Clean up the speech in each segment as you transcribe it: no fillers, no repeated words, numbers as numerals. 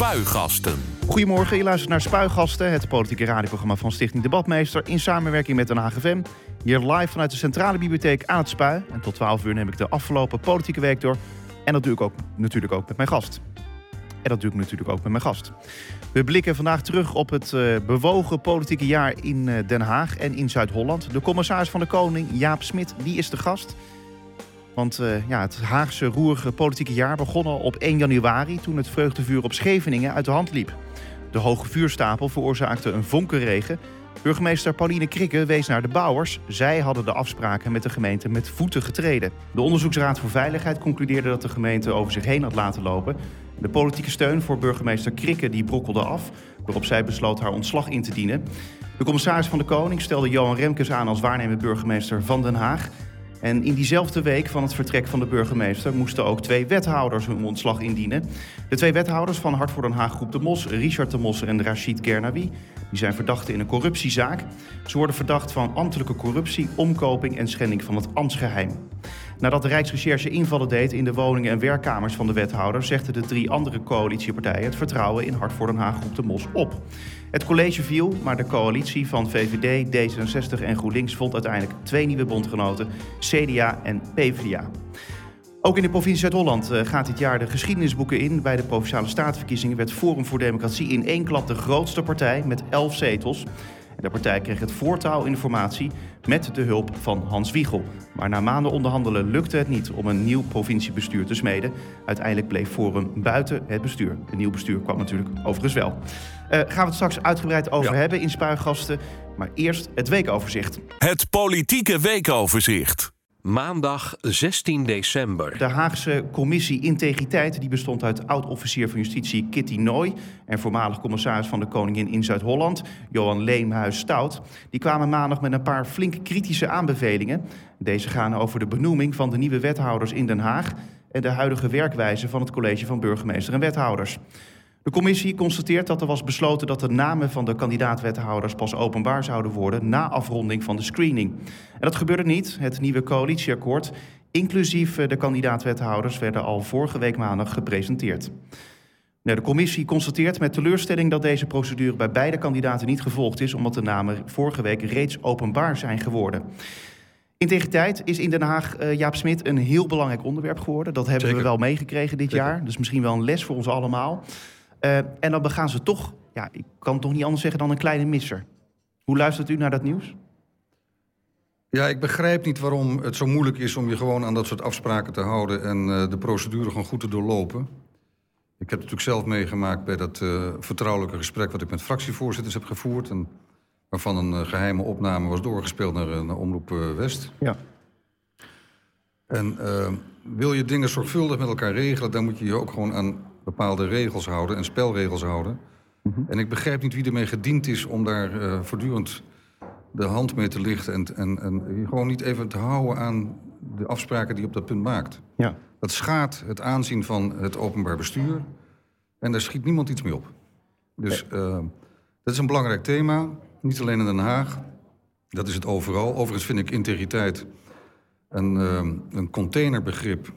Spuigasten. Goedemorgen, je luistert naar Spuigasten, het politieke radioprogramma van Stichting Debatmeester in samenwerking met de NAGFM. Hier live vanuit de Centrale Bibliotheek aan het Spui. En tot 12 uur neem ik de afgelopen politieke week door. En dat doe ik ook, natuurlijk ook met mijn gast. We blikken vandaag terug op het bewogen politieke jaar in Den Haag en in Zuid-Holland. De commissaris van de Koning, Jaap Smit, die is de gast. Want het Haagse roerige politieke jaar begon al op 1 januari... toen het vreugdevuur op Scheveningen uit de hand liep. De hoge vuurstapel veroorzaakte een vonkenregen. Burgemeester Pauline Krikke wees naar de bouwers. Zij hadden de afspraken met de gemeente met voeten getreden. De Onderzoeksraad voor Veiligheid concludeerde dat de gemeente over zich heen had laten lopen. De politieke steun voor burgemeester Krikke die brokkelde af, waarop zij besloot haar ontslag in te dienen. De commissaris van de Koning stelde Johan Remkes aan als waarnemend burgemeester van Den Haag. En in diezelfde week van het vertrek van de burgemeester moesten ook 2 wethouders hun ontslag indienen. De 2 wethouders van Hart voor Den Haag Groep de Mos, Richard de Mos en Rachid Guernaoui, die zijn verdachten in een corruptiezaak. Ze worden verdacht van ambtelijke corruptie, omkoping en schending van het ambtsgeheim. Nadat de Rijksrecherche invallen deed in de woningen en werkkamers van de wethouder, zegden de 3 andere coalitiepartijen het vertrouwen in Hart voor Den Haag Groep de Mos op. Het college viel, maar de coalitie van VVD, D66 en GroenLinks vond uiteindelijk 2 nieuwe bondgenoten, CDA en PvdA. Ook in de provincie Zuid-Holland gaat dit jaar de geschiedenisboeken in. Bij de Provinciale Statenverkiezingen werd Forum voor Democratie in 1 klap de grootste partij met 11 zetels. De partij kreeg het voortouw in de formatie met de hulp van Hans Wiegel. Maar na maanden onderhandelen lukte het niet om een nieuw provinciebestuur te smeden. Uiteindelijk bleef Forum buiten het bestuur. Een nieuw bestuur kwam natuurlijk overigens wel. Gaan we het straks uitgebreid over hebben in Spuigasten. Maar eerst het weekoverzicht. Het politieke weekoverzicht. Maandag 16 december. De Haagse commissie Integriteit, die bestond uit oud-officier van justitie Kitty Nooy en voormalig commissaris van de Koningin in Zuid-Holland, Johan Leemhuis-Stout, die kwamen maandag met een paar flink kritische aanbevelingen. Deze gaan over de benoeming van de nieuwe wethouders in Den Haag en de huidige werkwijze van het college van burgemeester en wethouders. De commissie constateert dat er was besloten dat de namen van de kandidaat-wethouders pas openbaar zouden worden na afronding van de screening. En dat gebeurde niet. Het nieuwe coalitieakkoord, inclusief de kandidaat-wethouders, werden al vorige week maandag gepresenteerd. De commissie constateert met teleurstelling dat deze procedure bij beide kandidaten niet gevolgd is, omdat de namen vorige week reeds openbaar zijn geworden. Integriteit is in Den Haag, Jaap Smit, een heel belangrijk onderwerp geworden. Dat hebben we wel meegekregen dit jaar. Dus misschien wel een les voor ons allemaal. En dan begaan ze toch, ik kan het toch niet anders zeggen dan een kleine misser. Hoe luistert u naar dat nieuws? Ja, ik begrijp niet waarom het zo moeilijk is om je gewoon aan dat soort afspraken te houden en de procedure gewoon goed te doorlopen. Ik heb het natuurlijk zelf meegemaakt bij dat vertrouwelijke gesprek wat ik met fractievoorzitters heb gevoerd. En waarvan een geheime opname was doorgespeeld naar Omroep West. Ja. En wil je dingen zorgvuldig met elkaar regelen, dan moet je je ook gewoon aan bepaalde regels houden en spelregels houden. Mm-hmm. En ik begrijp niet wie ermee gediend is om daar voortdurend de hand mee te lichten en gewoon niet even te houden aan de afspraken die je op dat punt maakt. Ja. Dat schaadt het aanzien van het openbaar bestuur en daar schiet niemand iets mee op. Dus dat is een belangrijk thema, niet alleen in Den Haag. Dat is het overal. Overigens vind ik integriteit een containerbegrip.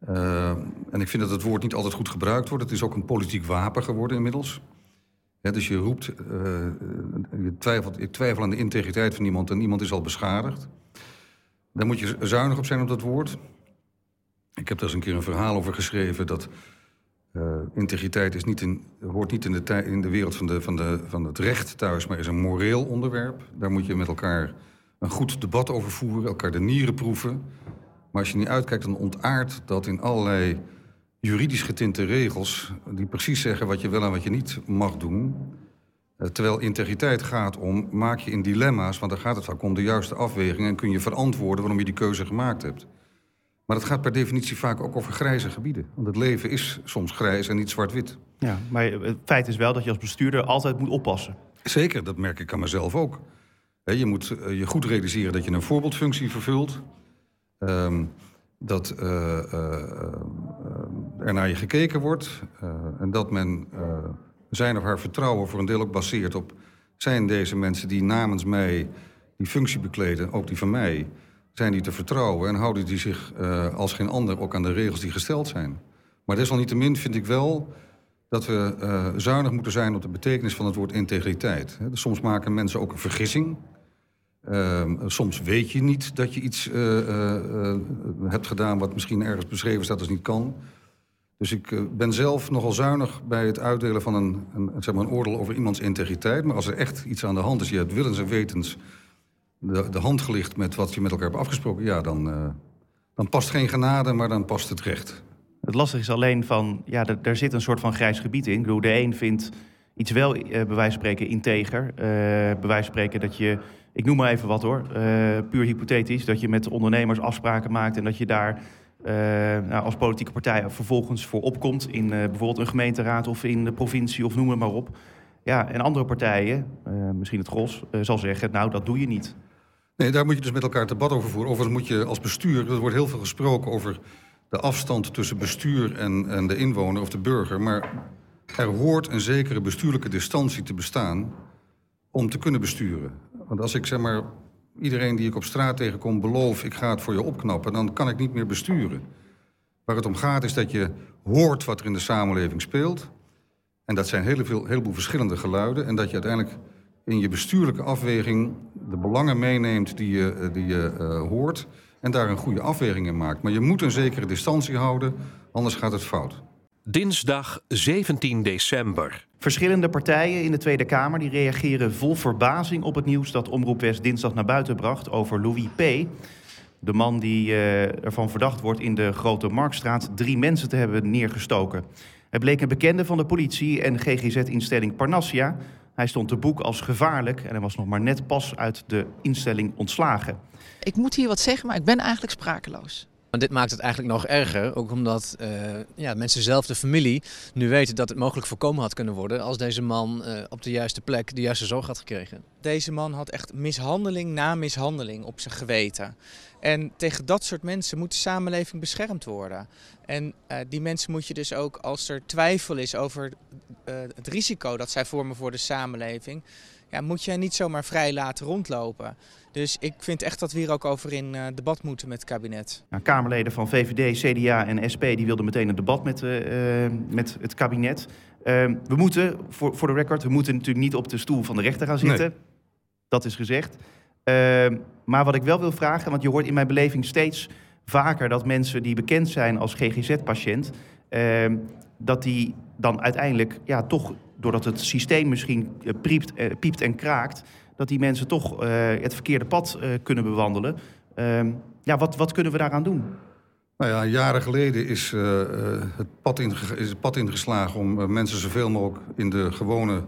En ik vind dat het woord niet altijd goed gebruikt wordt. Het is ook een politiek wapen geworden inmiddels. Ja, dus je roept, ik twijfel aan de integriteit van iemand en iemand is al beschadigd. Daar moet je zuinig op zijn op dat woord. Ik heb daar eens een keer een verhaal over geschreven dat integriteit is hoort niet in de wereld van het recht thuis, maar is een moreel onderwerp. Daar moet je met elkaar een goed debat over voeren, elkaar de nieren proeven. Maar als je niet uitkijkt, dan ontaardt dat in allerlei juridisch getinte regels die precies zeggen wat je wel en wat je niet mag doen. Terwijl integriteit gaat om, maak je in dilemma's, want daar gaat het vaak om de juiste afweging en kun je verantwoorden waarom je die keuze gemaakt hebt. Maar dat gaat per definitie vaak ook over grijze gebieden. Want het leven is soms grijs en niet zwart-wit. Ja, maar het feit is wel dat je als bestuurder altijd moet oppassen. Zeker, dat merk ik aan mezelf ook. Je moet je goed realiseren dat je een voorbeeldfunctie vervult. Dat er naar je gekeken wordt en dat men zijn of haar vertrouwen voor een deel ook baseert op, zijn deze mensen die namens mij die functie bekleden, ook die van mij, zijn die te vertrouwen en houden die zich als geen ander ook aan de regels die gesteld zijn. Maar desalniettemin vind ik wel dat we zuinig moeten zijn op de betekenis van het woord integriteit. Soms maken mensen ook een vergissing. Soms weet je niet dat je iets hebt gedaan wat misschien ergens beschreven staat als niet kan. Dus ik ben zelf nogal zuinig bij het uitdelen van een oordeel over iemands integriteit. Maar als er echt iets aan de hand is, je hebt willens en wetens de hand gelicht met wat je met elkaar hebt afgesproken, ja, dan past geen genade, maar dan past het recht. Het lastige is alleen van, ja, daar zit een soort van grijs gebied in. Ik bedoel, de een vindt iets wel, bij wijze van spreken, integer. Bij wijze van spreken dat je, ik noem maar even wat hoor, puur hypothetisch, dat je met ondernemers afspraken maakt en dat je daar als politieke partij vervolgens voor opkomt in bijvoorbeeld een gemeenteraad of in de provincie of noem het maar op. Ja, en andere partijen, misschien het GROS, zal zeggen, nou, dat doe je niet. Nee, daar moet je dus met elkaar het debat over voeren. Overigens moet je als bestuur, er wordt heel veel gesproken over de afstand tussen bestuur en de inwoner of de burger. Maar er hoort een zekere bestuurlijke distantie te bestaan om te kunnen besturen. Want als ik zeg maar iedereen die ik op straat tegenkom beloof, ik ga het voor je opknappen, dan kan ik niet meer besturen. Waar het om gaat is dat je hoort wat er in de samenleving speelt. En dat zijn een heleboel verschillende geluiden. En dat je uiteindelijk in je bestuurlijke afweging de belangen meeneemt die je hoort en daar een goede afweging in maakt. Maar je moet een zekere distantie houden, anders gaat het fout. Dinsdag 17 december. Verschillende partijen in de Tweede Kamer die reageren vol verbazing op het nieuws dat Omroep West dinsdag naar buiten bracht over Louis P. De man die ervan verdacht wordt in de Grote Marktstraat 3 mensen te hebben neergestoken. Hij bleek een bekende van de politie en GGZ-instelling Parnassia. Hij stond te boek als gevaarlijk en hij was nog maar net pas uit de instelling ontslagen. Ik moet hier wat zeggen, maar ik ben eigenlijk sprakeloos. Want dit maakt het eigenlijk nog erger, ook omdat mensen zelf, de familie, nu weten dat het mogelijk voorkomen had kunnen worden als deze man op de juiste plek de juiste zorg had gekregen. Deze man had echt mishandeling na mishandeling op zijn geweten. En tegen dat soort mensen moet de samenleving beschermd worden. En die mensen moet je dus ook, als er twijfel is over het risico dat zij vormen voor de samenleving, ja, moet je hen niet zomaar vrij laten rondlopen. Dus ik vind echt dat we hier ook over in debat moeten met het kabinet. Nou, Kamerleden van VVD, CDA en SP die wilden meteen een debat met het kabinet. We moeten, voor de record, natuurlijk niet op de stoel van de rechter gaan zitten. Nee. Dat is gezegd. Maar wat ik wel wil vragen, want je hoort in mijn beleving steeds vaker dat mensen die bekend zijn als GGZ-patiënt, dat die dan uiteindelijk, ja, toch, doordat het systeem misschien piept en kraakt, dat die mensen toch het verkeerde pad kunnen bewandelen. Wat kunnen we daaraan doen? Nou ja, jaren geleden is het pad ingeslagen om mensen zoveel mogelijk in de gewone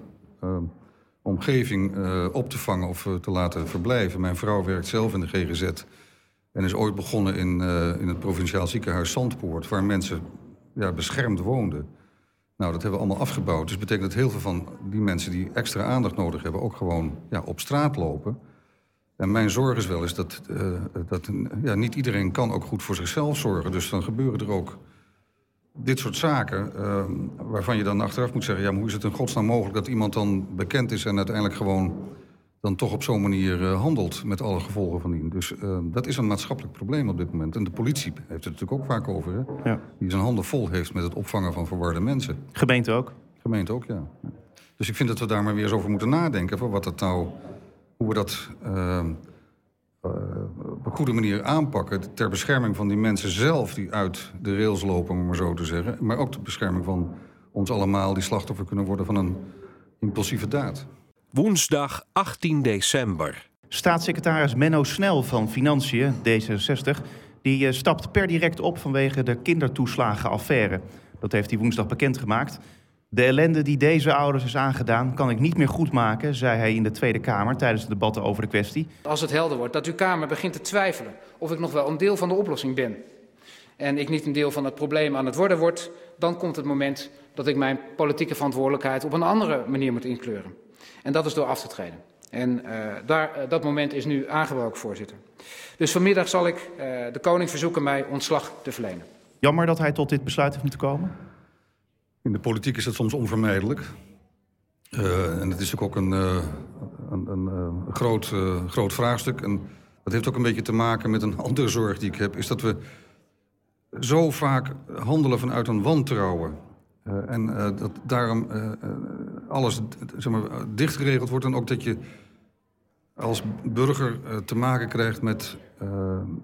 omgeving op te vangen of te laten verblijven. Mijn vrouw werkt zelf in de GGZ en is ooit begonnen in het provinciaal ziekenhuis Zandpoort, waar mensen, ja, beschermd woonden. Nou, dat hebben we allemaal afgebouwd. Dus dat betekent dat heel veel van die mensen die extra aandacht nodig hebben ook gewoon, ja, op straat lopen. En mijn zorg is wel eens dat niet iedereen kan ook goed voor zichzelf zorgen. Dus dan gebeuren er ook dit soort zaken waarvan je dan achteraf moet zeggen, ja, maar hoe is het in godsnaam mogelijk dat iemand dan bekend is en uiteindelijk gewoon dan toch op zo'n manier handelt met alle gevolgen van dien. Dus dat is een maatschappelijk probleem op dit moment. En de politie heeft het natuurlijk ook vaak over, hè? Ja. Die zijn handen vol heeft met het opvangen van verwarde mensen. Gemeente ook? Gemeente ook, ja. Dus ik vind dat we daar maar weer eens over moeten nadenken, van wat dat nou, hoe we dat op een goede manier aanpakken ter bescherming van die mensen zelf die uit de rails lopen, om maar zo te zeggen, maar ook ter bescherming van ons allemaal die slachtoffer kunnen worden van een impulsieve daad. Woensdag 18 december. Staatssecretaris Menno Snel van Financiën, D66... die stapt per direct op vanwege de kindertoeslagenaffaire. Dat heeft hij woensdag bekendgemaakt. De ellende die deze ouders is aangedaan kan ik niet meer goedmaken, zei hij in de Tweede Kamer tijdens de debatten over de kwestie. Als het helder wordt dat uw Kamer begint te twijfelen of ik nog wel een deel van de oplossing ben en ik niet een deel van het probleem aan het worden word, dan komt het moment dat ik mijn politieke verantwoordelijkheid op een andere manier moet inkleuren. En dat is door af te treden. En dat moment is nu aangebroken, voorzitter. Dus vanmiddag zal ik de koning verzoeken mij ontslag te verlenen. Jammer dat hij tot dit besluit heeft moeten komen? In de politiek is dat soms onvermijdelijk. En het is ook een groot vraagstuk. En dat heeft ook een beetje te maken met een andere zorg die ik heb, is dat we zo vaak handelen vanuit een wantrouwen. En dat daarom alles zeg maar, dicht geregeld wordt. En ook dat je als burger te maken krijgt met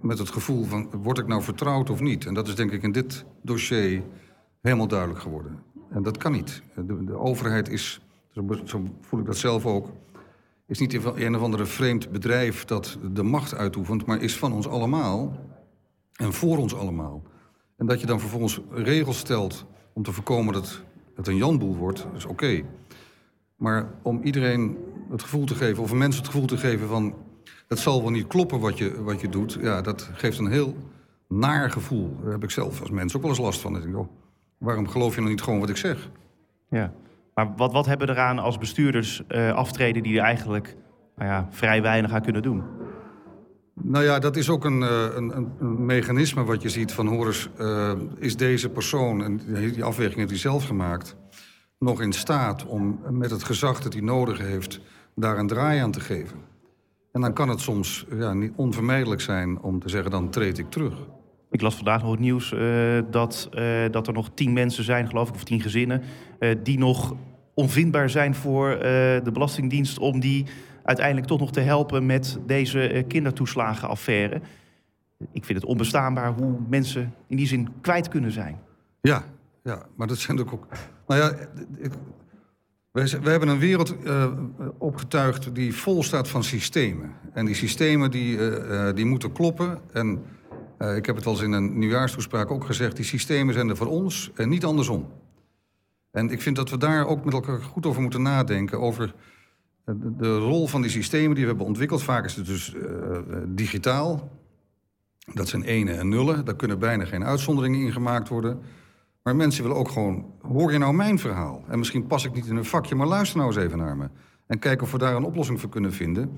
het gevoel van... word ik nou vertrouwd of niet? En dat is denk ik in dit dossier helemaal duidelijk geworden. En dat kan niet. De overheid is, zo voel ik dat zelf ook... is niet een of andere vreemd bedrijf dat de macht uitoefent... maar is van ons allemaal en voor ons allemaal. En dat je dan vervolgens regels stelt... om te voorkomen dat het een janboel wordt, is oké. Maar om iedereen het gevoel te geven, of mensen het gevoel te geven van... het zal wel niet kloppen wat je doet, ja, dat geeft een heel naar gevoel. Daar heb ik zelf als mens ook wel eens last van. Ik denk, oh, waarom geloof je nou niet gewoon wat ik zeg? Ja, maar wat hebben we eraan als bestuurders aftreden... die er eigenlijk vrij weinig aan kunnen doen? Nou ja, dat is ook een mechanisme wat je ziet van... hoor eens, is deze persoon, en die afweging heeft hij zelf gemaakt... nog in staat om met het gezag dat hij nodig heeft... daar een draai aan te geven. En dan kan het soms niet onvermijdelijk zijn om te zeggen... dan treed ik terug. Ik las vandaag nog het nieuws dat er nog 10 mensen zijn, geloof ik... of 10 gezinnen, die nog onvindbaar zijn voor de Belastingdienst... om die... uiteindelijk toch nog te helpen met deze kindertoeslagenaffaire. Ik vind het onbestaanbaar hoe mensen in die zin kwijt kunnen zijn. Ja, maar dat zijn ook... Nou ja, wij hebben een wereld opgetuigd die vol staat van systemen. En die systemen die moeten kloppen. En ik heb het al eens in een nieuwjaarstoespraak ook gezegd... die systemen zijn er voor ons en niet andersom. En ik vind dat we daar ook met elkaar goed over moeten nadenken... over de rol van die systemen die we hebben ontwikkeld. Vaak is het dus digitaal. Dat zijn enen en nullen. Daar kunnen bijna geen uitzonderingen in gemaakt worden. Maar mensen willen ook gewoon... hoor je nou mijn verhaal? En misschien pas ik niet in een vakje, maar luister nou eens even naar me. En kijk of we daar een oplossing voor kunnen vinden.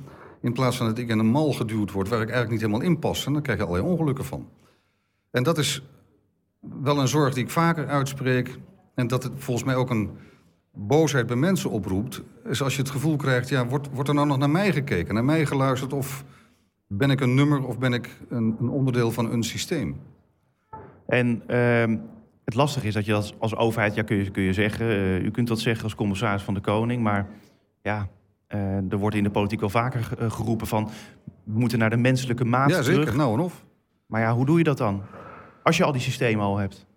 In plaats van dat ik in een mal geduwd word... waar ik eigenlijk niet helemaal in pas. En dan krijg je allerlei ongelukken van. En dat is wel een zorg die ik vaker uitspreek. En dat het volgens mij ook een... boosheid bij mensen oproept, is als je het gevoel krijgt... ja, wordt er nou nog naar mij gekeken, naar mij geluisterd... of ben ik een nummer of ben ik een onderdeel van een systeem? En het lastige is dat je als overheid... ja, kun je zeggen, u kunt dat zeggen als commissaris van de Koning... maar ja, er wordt in de politiek wel vaker geroepen van... we moeten naar de menselijke maat terug. Ja, zeker, nou en of. Maar ja, hoe doe je dat dan? Als je al die systemen al hebt...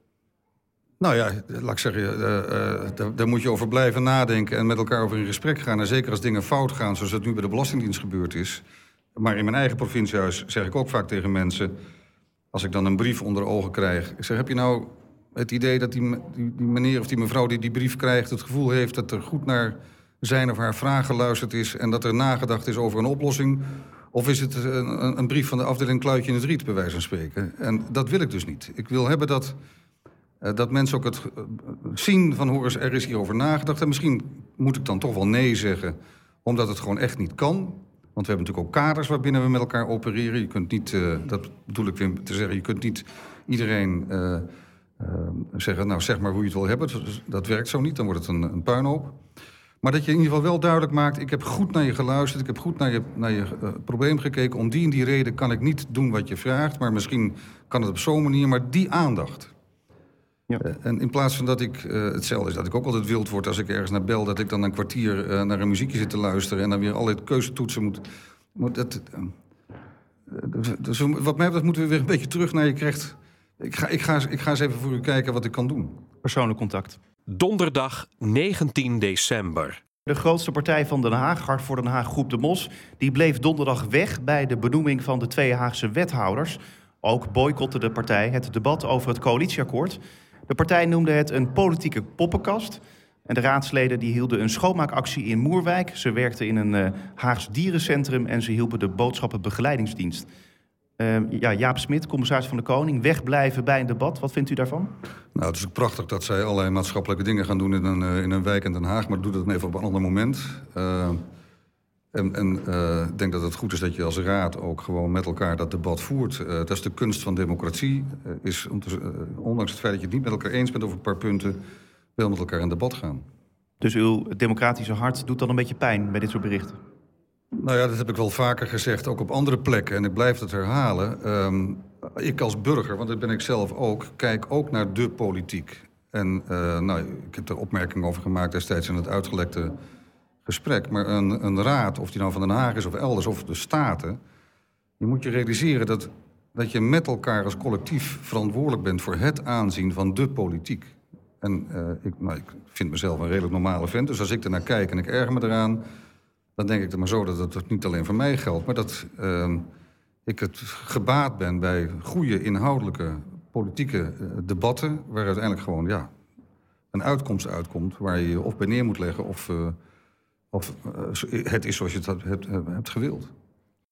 Nou ja, laat ik zeggen, daar moet je over blijven nadenken... en met elkaar over in gesprek gaan. En zeker als dingen fout gaan, zoals het nu bij de Belastingdienst gebeurd is. Maar in mijn eigen provinciehuis zeg ik ook vaak tegen mensen... als ik dan een brief onder ogen krijg... ik zeg, heb je nou het idee dat die meneer of die mevrouw die die brief krijgt... het gevoel heeft dat er goed naar zijn of haar vraag geluisterd is... en dat er nagedacht is over een oplossing? Of is het een brief van de afdeling Kluitje in het Riet, bij wijze van spreken? En dat wil ik dus niet. Ik wil hebben dat mensen ook het zien van, hoor eens, er is hierover nagedacht. En misschien moet ik dan toch wel nee zeggen, omdat het gewoon echt niet kan. Want we hebben natuurlijk ook kaders waarbinnen we met elkaar opereren. Je kunt niet, dat bedoel ik Wim te zeggen, je kunt niet iedereen zeggen... nou, zeg maar hoe je het wil hebben. Dat werkt zo niet, dan wordt het een puinhoop. Maar dat je in ieder geval wel duidelijk maakt... ik heb goed naar je geluisterd, ik heb goed naar je probleem gekeken. Om die en die reden kan ik niet doen wat je vraagt. Maar misschien kan het op zo'n manier, maar die aandacht... Ja. En in plaats van dat ik, hetzelfde is dat ik ook altijd wild word als ik ergens naar bel... dat ik dan een kwartier naar een muziekje zit te luisteren... en dan weer allerlei keuzetoetsen moet. Dus wat mij betreft moeten we weer een beetje terug naar je krijgt... Ik ga eens even voor u kijken wat ik kan doen. Persoonlijk contact. Donderdag 19 december. De grootste partij van Den Haag, Hart voor Den Haag Groep de Mos... die bleef donderdag weg bij de benoeming van de 2 Haagse wethouders. Ook boycotte de partij het debat over het coalitieakkoord... De partij noemde het een politieke poppenkast. En de raadsleden die hielden een schoonmaakactie in Moerwijk. Ze werkten in een Haags dierencentrum en ze hielpen de boodschappenbegeleidingsdienst. Jaap Smit, commissaris van de Koning, wegblijven bij een debat. Wat vindt u daarvan? Nou, het is ook prachtig dat zij allerlei maatschappelijke dingen gaan doen in een wijk in Den Haag. Maar doe dat dan even op een ander moment. Ik denk dat het goed is dat je als raad ook gewoon met elkaar dat debat voert. Dat is de kunst van democratie. Ondanks het feit dat je het niet met elkaar eens bent over een paar punten... wel met elkaar in debat gaan. Dus uw democratische hart doet dan een beetje pijn bij dit soort berichten? Nou ja, dat heb ik wel vaker gezegd, ook op andere plekken. En ik blijf dat herhalen. Ik als burger, want dat ben ik zelf ook, kijk ook naar de politiek. En ik heb er opmerkingen over gemaakt destijds in het uitgelekte gesprek. Maar een raad, of die nou van Den Haag is of elders, of de Staten... je moet je realiseren dat je met elkaar als collectief verantwoordelijk bent... voor het aanzien van de politiek. En ik vind mezelf een redelijk normale vent. Dus als ik ernaar kijk en ik erger me eraan... dan denk ik er maar zo dat het niet alleen voor mij geldt... maar dat ik het gebaat ben bij goede inhoudelijke politieke debatten... waar uiteindelijk gewoon een uitkomst uitkomt... waar je of bij neer moet leggen of het is zoals je het hebt gewild.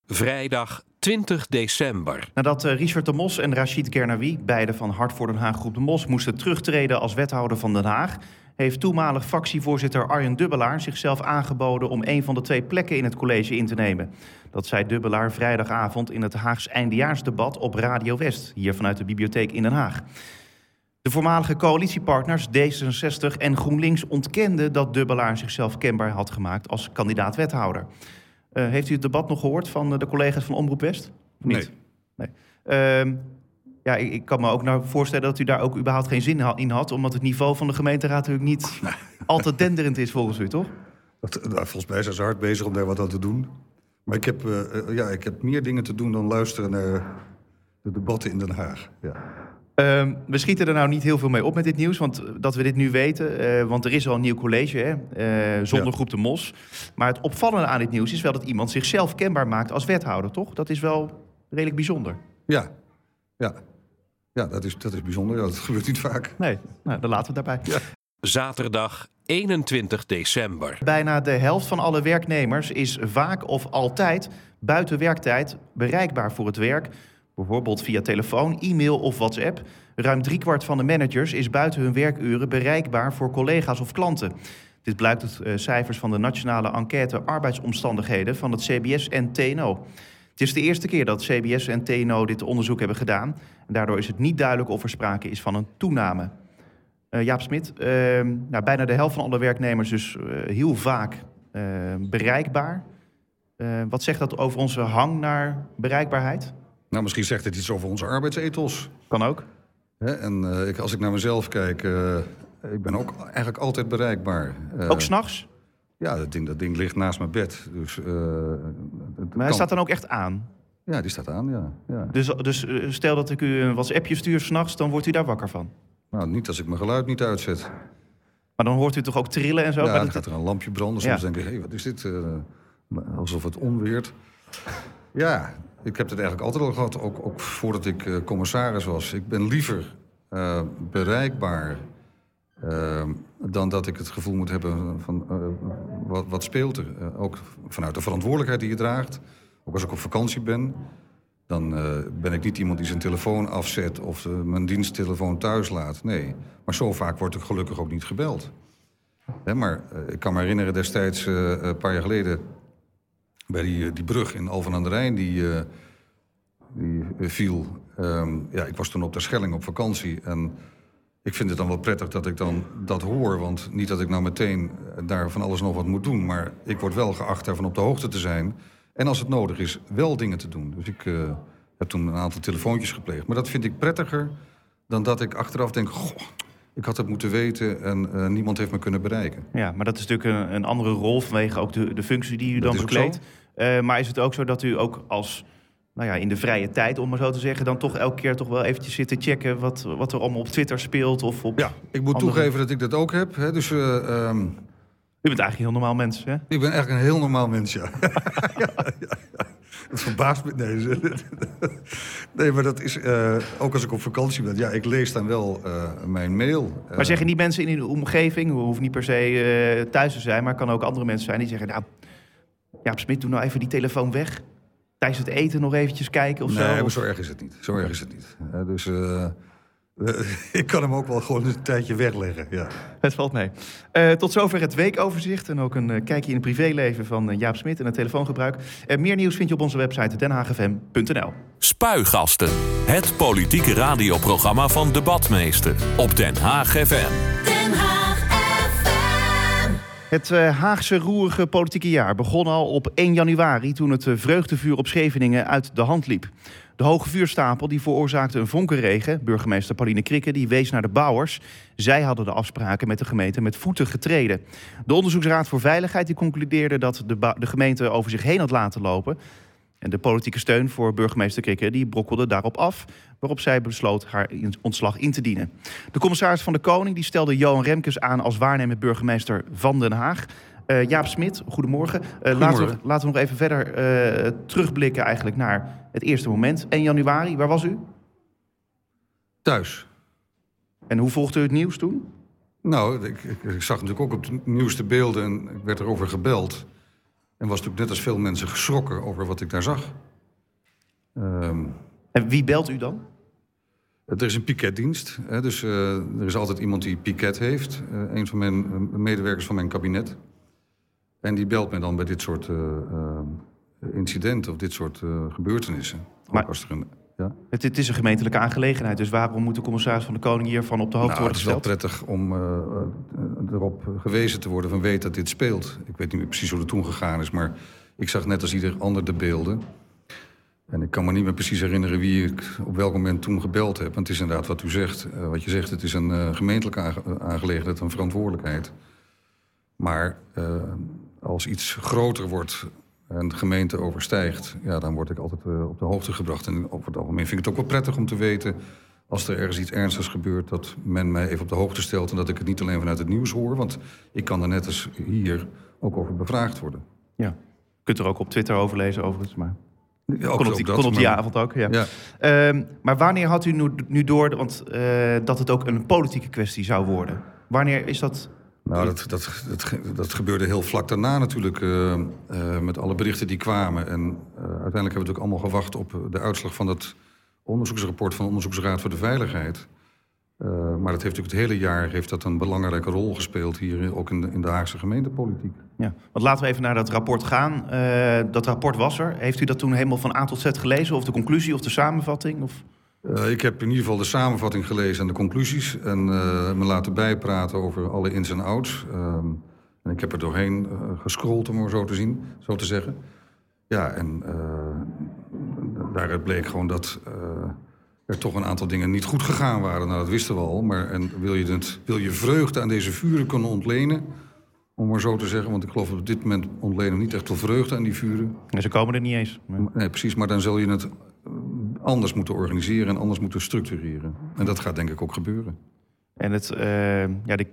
Vrijdag 20 december. Nadat Richard de Mos en Rachid Guernaoui, beide van Hart voor Den Haag Groep de Mos... moesten terugtreden als wethouder van Den Haag... heeft toenmalig fractievoorzitter Arjen Dubbelaar zichzelf aangeboden... om een van de twee plekken in het college in te nemen. Dat zei Dubbelaar vrijdagavond in het Haags eindejaarsdebat op Radio West... hier vanuit de bibliotheek in Den Haag. De voormalige coalitiepartners D66 en GroenLinks ontkenden... dat Dubbelaar zichzelf kenbaar had gemaakt als kandidaat-wethouder... Heeft u het debat nog gehoord van de collega's van Omroep West? Niet? Nee. Ik kan me ook voorstellen dat u daar ook überhaupt geen zin in had... omdat het niveau van de gemeenteraad natuurlijk niet altijd denderend is volgens u, toch? Volgens mij zijn ze hard bezig om daar wat aan te doen. Maar ik heb meer dingen te doen dan luisteren naar de debatten in Den Haag. Ja. We schieten er nou niet heel veel mee op met dit nieuws, want dat we dit nu weten... want er is al een nieuw college, hè, zonder Groep de Mos. Maar het opvallende aan dit nieuws is wel dat iemand zichzelf kenbaar maakt als wethouder, toch? Dat is wel redelijk bijzonder. Ja, dat is bijzonder. Ja, dat gebeurt niet vaak. Nee, nou, dan laten we het daarbij. Ja. Zaterdag 21 december. Bijna de helft van alle werknemers is vaak of altijd buiten werktijd bereikbaar voor het werk... bijvoorbeeld via telefoon, e-mail of WhatsApp. Ruim 3/4 van de managers is buiten hun werkuren bereikbaar voor collega's of klanten. Dit blijkt uit cijfers van de Nationale Enquête Arbeidsomstandigheden van het CBS en TNO. Het is de eerste keer dat CBS en TNO dit onderzoek hebben gedaan. En daardoor is het niet duidelijk of er sprake is van een toename. Jaap Smit, bijna de helft van alle werknemers dus heel vaak bereikbaar. Wat zegt dat over onze hang naar bereikbaarheid? Nou, misschien zegt het iets over onze arbeidsethos. Kan ook. Ja, en als ik naar mezelf kijk, ik ben ook eigenlijk altijd bereikbaar. Ook s'nachts? Ja, dat ding ligt naast mijn bed. Dus, maar hij staat dan ook echt aan? Ja, die staat aan, ja. Dus stel dat ik u een WhatsAppje stuur s'nachts, dan wordt u daar wakker van? Nou, niet als ik mijn geluid niet uitzet. Maar dan hoort u toch ook trillen en zo? Ja, dan gaat er een lampje branden. Soms denk ik, hé, wat is dit? Alsof het onweert. Ja... Ik heb het eigenlijk altijd al gehad, ook voordat ik commissaris was. Ik ben liever bereikbaar dan dat ik het gevoel moet hebben van wat speelt er. Ook vanuit de verantwoordelijkheid die je draagt. Ook als ik op vakantie ben, dan ben ik niet iemand die zijn telefoon afzet... of mijn diensttelefoon thuis laat, nee. Maar zo vaak word ik gelukkig ook niet gebeld. Hè, maar ik kan me herinneren destijds, een paar jaar geleden... bij die brug in Alphen aan de Rijn, die viel. Ik was toen op Terschelling op vakantie. En ik vind het dan wel prettig dat ik dan dat hoor. Want niet dat ik nou meteen daar van alles nog wat moet doen. Maar ik word wel geacht daarvan op de hoogte te zijn. En als het nodig is, wel dingen te doen. Dus ik heb toen een aantal telefoontjes gepleegd. Maar dat vind ik prettiger dan dat ik achteraf denk... Goh, ik had het moeten weten en niemand heeft me kunnen bereiken. Ja, maar dat is natuurlijk een andere rol vanwege ook de functie die u dan bekleedt. Maar is het ook zo dat u ook als, in de vrije tijd, om maar zo te zeggen... dan toch elke keer toch wel eventjes zit te checken wat er allemaal op Twitter speelt? Of op ik moet toegeven dat ik dat ook heb. Hè? Dus, U bent eigenlijk een heel normaal mens, hè? Ik ben eigenlijk een heel normaal mens, ja. Ja. Dat verbaast me. Nee, maar dat is... ook als ik op vakantie ben... Ja, ik lees dan wel mijn mail. Maar zeggen die mensen in uw omgeving... We hoeven niet per se thuis te zijn... maar het kan ook andere mensen zijn die zeggen... Nou, Jaap Smit, doe nou even die telefoon weg. Tijdens het eten nog eventjes kijken of zo. Nee, maar zo erg is het niet. Dus... ik kan hem ook wel gewoon een tijdje wegleggen. Ja. Het valt mee. Tot zover het weekoverzicht. En ook een kijkje in het privéleven van Jaap Smit en het telefoongebruik. Meer nieuws vind je op onze website denhagfm.nl. Spuigasten. Het politieke radioprogramma van Debatmeester. Op Den Haag FM. Het Haagse roerige politieke jaar begon al op 1 januari... toen het vreugdevuur op Scheveningen uit de hand liep. De hoge vuurstapel die veroorzaakte een vonkenregen. Burgemeester Pauline Krikke die wees naar de bouwers. Zij hadden de afspraken met de gemeente met voeten getreden. De Onderzoeksraad voor Veiligheid die concludeerde dat de gemeente over zich heen had laten lopen. En de politieke steun voor burgemeester Krikke die brokkelde daarop af, waarop zij besloot haar ontslag in te dienen. De commissaris van de Koning die stelde Johan Remkes aan als waarnemend burgemeester van Den Haag. Jaap Smit, goedemorgen. Goedemorgen. Laten we nog even verder terugblikken eigenlijk naar het eerste moment. 1 januari, waar was u? Thuis. En hoe volgde u het nieuws toen? Nou, ik zag natuurlijk ook op het nieuws de beelden en ik werd erover gebeld. En was natuurlijk net als veel mensen geschrokken over wat ik daar zag. En wie belt u dan? Er is een piketdienst. Dus er is altijd iemand die piket heeft. Een van mijn medewerkers van mijn kabinet. En die belt mij dan bij dit soort incidenten of dit soort gebeurtenissen. Maar het is een gemeentelijke aangelegenheid. Dus waarom moet de commissaris van de Koning hiervan op de hoogte worden gesteld? Het is wel prettig om erop gewezen te worden van weet dat dit speelt. Ik weet niet meer precies hoe het toen gegaan is, maar ik zag net als ieder ander de beelden. En ik kan me niet meer precies herinneren wie ik op welk moment toen gebeld heb. Want het is inderdaad wat u zegt. Wat je zegt, het is een gemeentelijke aangelegenheid, een verantwoordelijkheid. Maar als iets groter wordt en de gemeente overstijgt, ja, dan word ik altijd op de hoogte gebracht. En over het algemeen vind ik het ook wel prettig om te weten, als er ergens iets ernstigs gebeurt, dat men mij even op de hoogte stelt en dat ik het niet alleen vanuit het nieuws hoor. Want ik kan er net als hier ook over bevraagd worden. Ja, je kunt er ook op Twitter over lezen overigens, maar kon op die avond ook. Maar wanneer had u nu door dat het ook een politieke kwestie zou worden? Wanneer is dat? Nou, dat gebeurde heel vlak daarna natuurlijk, met alle berichten die kwamen. En uiteindelijk hebben we natuurlijk allemaal gewacht op de uitslag van dat onderzoeksrapport van de Onderzoeksraad voor de Veiligheid. Maar dat heeft natuurlijk het hele jaar een belangrijke rol gespeeld hier, ook in de Haagse gemeentepolitiek. Ja, want laten we even naar dat rapport gaan. Dat rapport was er. Heeft u dat toen helemaal van A tot Z gelezen? Of de conclusie of de samenvatting? Of? Ik heb in ieder geval de samenvatting gelezen en de conclusies. En me laten bijpraten over alle ins en outs. En ik heb er doorheen gescrollt, om het zo te zeggen. Ja, en daaruit bleek gewoon dat er toch een aantal dingen niet goed gegaan waren. Nou, dat wisten we al. Maar wil je vreugde aan deze vuren kunnen ontlenen? Om maar zo te zeggen, want ik geloof dat op dit moment ontlenen niet echt veel vreugde aan die vuren. En ze komen er niet eens. Nee, precies, maar dan zul je het anders moeten organiseren en anders moeten structureren. En dat gaat denk ik ook gebeuren. En de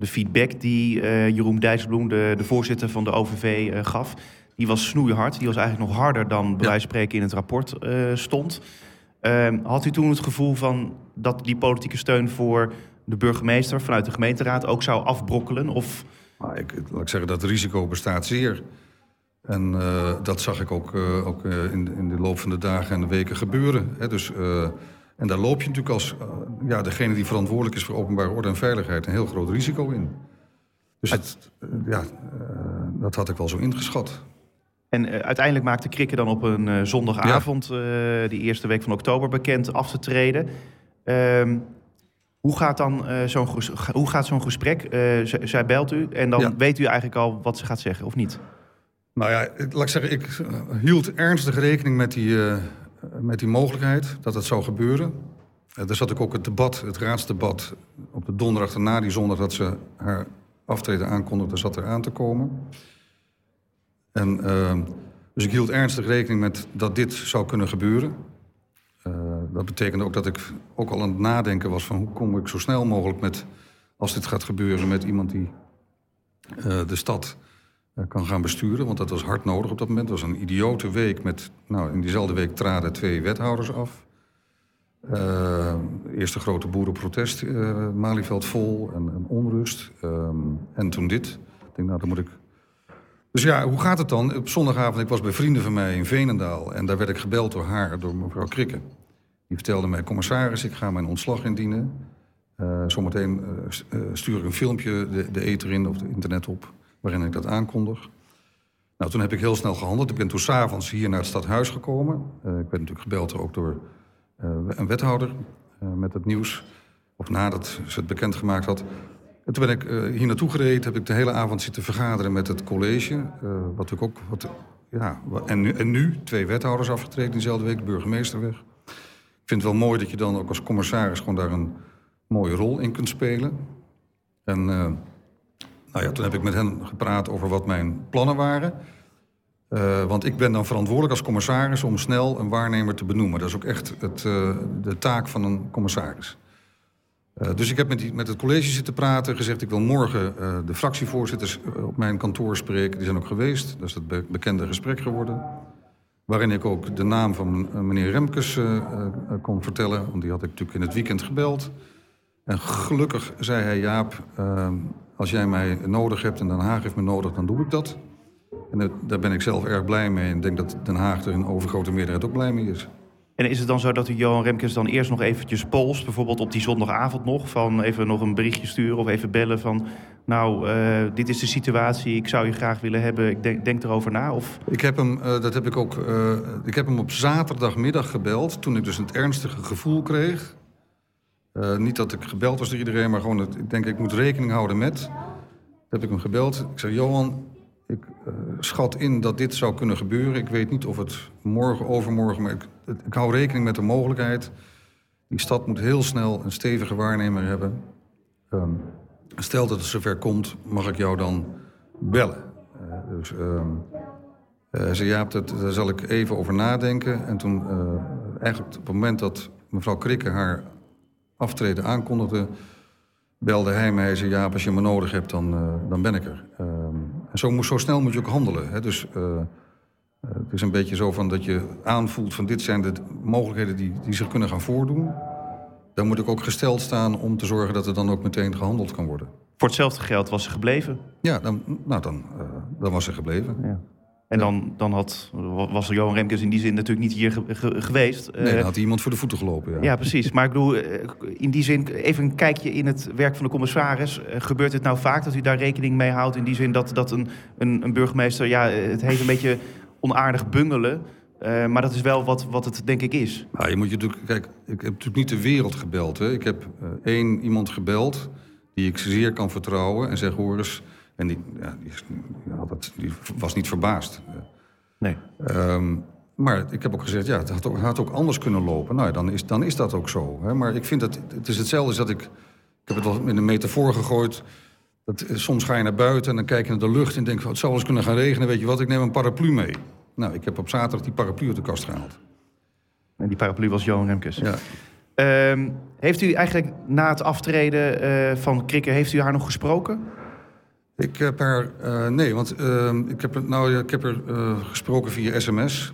feedback die Jeroen Dijsselbloem, de voorzitter van de OVV, gaf, die was snoeihard. Die was eigenlijk nog harder dan bij wijze van spreken in het rapport stond. Had u toen het gevoel van dat die politieke steun voor de burgemeester vanuit de gemeenteraad ook zou afbrokkelen? Of? Nou, laat ik zeggen, dat risico bestaat zeer. En dat zag ik ook in de loop van de dagen en de weken gebeuren. Hè? Dus, en daar loop je natuurlijk als degene die verantwoordelijk is voor openbare orde en veiligheid een heel groot risico in. Dus dat had ik wel zo ingeschat. En uiteindelijk maakte Krikke dan op een zondagavond, die eerste week van oktober, bekend af te treden. Hoe gaat zo'n gesprek? Zij belt u en dan weet u eigenlijk al wat ze gaat zeggen, of niet? Nou ja, laat ik zeggen, ik hield ernstig rekening met die mogelijkheid dat het zou gebeuren. Er zat ook het raadsdebat op de donderdag daarna, die zondag dat ze haar aftreden aankondigde, zat er aan te komen. En, dus ik hield ernstig rekening met dat dit zou kunnen gebeuren. Dat betekende ook dat ik ook al aan het nadenken was van hoe kom ik zo snel mogelijk met, als dit gaat gebeuren, met iemand die de stad kan gaan besturen. Want dat was hard nodig op dat moment. Het was een idiote week met, in diezelfde week traden 2 wethouders af. Eerste grote boerenprotest, Malieveld vol en onrust. En toen dit. Ik denk, dan moet ik. Dus ja, hoe gaat het dan? Op zondagavond, ik was bij vrienden van mij in Veenendaal. En daar werd ik gebeld door haar, door mevrouw Krikke. Die vertelde mij, commissaris, ik ga mijn ontslag indienen. Zometeen stuur ik een filmpje de ether in of de internet op, waarin ik dat aankondig. Nou, toen heb ik heel snel gehandeld. Ik ben toen 's avonds hier naar het stadhuis gekomen. Ik werd natuurlijk gebeld ook door een wethouder met het nieuws. Of nadat ze het bekendgemaakt had. En toen ben ik hier naartoe gereden, heb ik de hele avond zitten vergaderen met het college. En nu, 2 wethouders afgetreden diezelfde week, de burgemeester weg. Ik vind het wel mooi dat je dan ook als commissaris gewoon daar een mooie rol in kunt spelen. En toen heb ik met hen gepraat over wat mijn plannen waren. Want ik ben dan verantwoordelijk als commissaris om snel een waarnemer te benoemen. Dat is ook echt de taak van een commissaris. Dus ik heb met het college zitten praten, gezegd ik wil morgen de fractievoorzitters op mijn kantoor spreken. Die zijn ook geweest, dat is het bekende gesprek geworden. Waarin ik ook de naam van meneer Remkes kon vertellen. Want die had ik natuurlijk in het weekend gebeld. En gelukkig zei hij, Jaap, als jij mij nodig hebt en Den Haag heeft me nodig, dan doe ik dat. En daar ben ik zelf erg blij mee. En ik denk dat Den Haag er in overgrote meerderheid ook blij mee is. En is het dan zo dat u Johan Remkes dan eerst nog eventjes polst? Bijvoorbeeld op die zondagavond nog. Van even nog een berichtje sturen of even bellen van... dit is de situatie, ik zou je graag willen hebben. Ik denk erover na. Of... Ik heb hem op zaterdagmiddag gebeld. Toen ik dus het ernstige gevoel kreeg. Niet dat ik gebeld was door iedereen, maar gewoon... Ik moet rekening houden met. Toen heb ik hem gebeld. Ik zei, Johan... Ik schat in dat dit zou kunnen gebeuren. Ik weet niet of het morgen, overmorgen... maar ik hou rekening met de mogelijkheid. Die stad moet heel snel een stevige waarnemer hebben. Stel dat het zover komt, mag ik jou dan bellen? Hij zei, Jaap, daar zal ik even over nadenken. En toen, eigenlijk op het moment dat mevrouw Krikke haar aftreden aankondigde... belde hij mij en zei, Jaap, als je me nodig hebt, dan ben ik er. En zo snel moet je ook handelen. Hè? Dus het is een beetje zo van dat je aanvoelt van dit zijn de mogelijkheden die zich kunnen gaan voordoen. Daar moet ik ook gesteld staan om te zorgen dat er dan ook meteen gehandeld kan worden. Voor hetzelfde geld was ze gebleven? Ja, dan was ze gebleven. Ja. En was er Johan Remkes in die zin natuurlijk niet hier geweest. Nee, dan had hij iemand voor de voeten gelopen. Ja, ja precies. Maar ik bedoel, in die zin, even een kijkje in het werk van de commissaris. Gebeurt het nou vaak dat u daar rekening mee houdt? In die zin dat een burgemeester, het heet een beetje onaardig bungelen. Maar dat is wel wat het denk ik is. Nou, ik heb natuurlijk niet de wereld gebeld. Hè. Ik heb 1 iemand gebeld die ik zeer kan vertrouwen en zeg, hoor eens... En die was niet verbaasd. Nee. Maar ik heb ook gezegd, het had ook anders kunnen lopen. Nou, dan is dat ook zo. Hè? Maar ik vind dat het is hetzelfde als dat ik heb het wel in een metafoor gegooid. Dat, soms ga je naar buiten en dan kijk je naar de lucht en denk, het zou wel eens kunnen gaan regenen. Weet je wat, ik neem een paraplu mee. Nou, ik heb op zaterdag die paraplu uit de kast gehaald. En die paraplu was Johan Remkes. Ja. Heeft u eigenlijk na het aftreden van Krikke, heeft u haar nog gesproken? Ik heb haar... Ik heb haar gesproken via sms.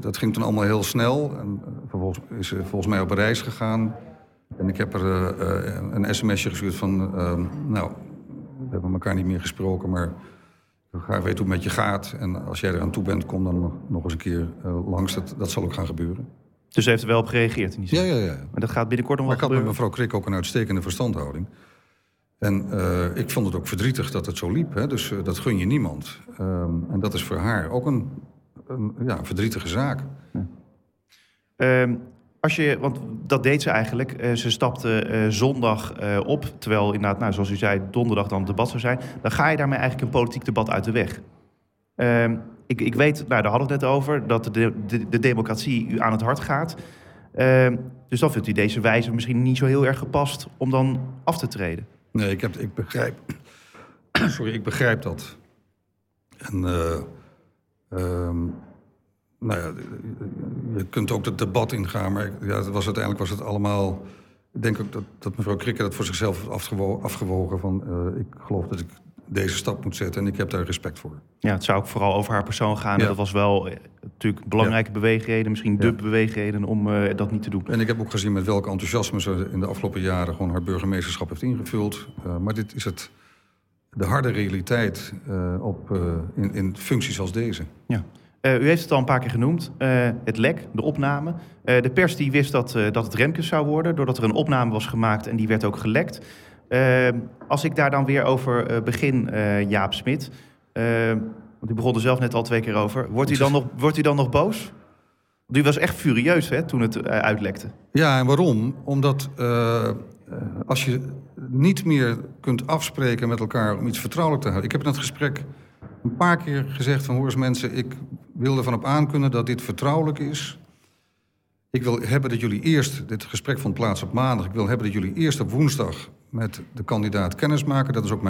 Dat ging toen allemaal heel snel. En vervolgens is ze volgens mij op reis gegaan. En ik heb haar een sms'je gestuurd van... we hebben elkaar niet meer gesproken, maar... ik ga weten hoe het met je gaat. En als jij eraan toe bent, kom dan nog eens een keer langs. Dat zal ook gaan gebeuren. Dus ze heeft er wel op gereageerd in die zin. Ja. Maar dat gaat binnenkort nog wel gebeuren. Ik had met mevrouw Krikke ook een uitstekende verstandhouding. En ik vond het ook verdrietig dat het zo liep. Hè? Dus dat gun je niemand. En dat is voor haar ook een verdrietige zaak. Ja. Want dat deed ze eigenlijk. Ze stapte zondag op. Terwijl inderdaad, zoals u zei, donderdag dan het debat zou zijn. Dan ga je daarmee eigenlijk een politiek debat uit de weg. Ik weet, daar hadden we het net over, dat de democratie u aan het hart gaat. Dus dan vindt u deze wijze misschien niet zo heel erg gepast om dan af te treden. Nee, ik begrijp dat. En je kunt ook het debat ingaan, maar uiteindelijk was het allemaal... Ik denk ook dat mevrouw Krikke dat voor zichzelf heeft afgewogen van... ik geloof dat ik deze stap moet zetten en ik heb daar respect voor. Ja, het zou ook vooral over haar persoon gaan. Ja. Dat was wel natuurlijk belangrijke beweegreden, misschien de beweegreden om dat niet te doen. En ik heb ook gezien met welk enthousiasme ze in de afgelopen jaren gewoon haar burgemeesterschap heeft ingevuld. Maar dit is de harde realiteit in functies als deze. Ja. U heeft het al een paar keer genoemd, het lek, de opname. De pers die wist dat het Remkes zou worden, doordat er een opname was gemaakt en die werd ook gelekt. Als ik daar dan weer over begin, Jaap Smit... want u begon er zelf net al 2 keer over... Wordt u dan nog boos? Die was echt furieus hè, toen het uitlekte. Ja, en waarom? Omdat als je niet meer kunt afspreken met elkaar om iets vertrouwelijk te houden. Ik heb in het gesprek een paar keer gezegd van hoor eens mensen, ik wil ervan op aankunnen dat dit vertrouwelijk is. Ik wil hebben dat jullie eerst, dit gesprek vond plaats op maandag, ik wil hebben dat jullie eerst op woensdag met de kandidaat kennis maken. Dat is ook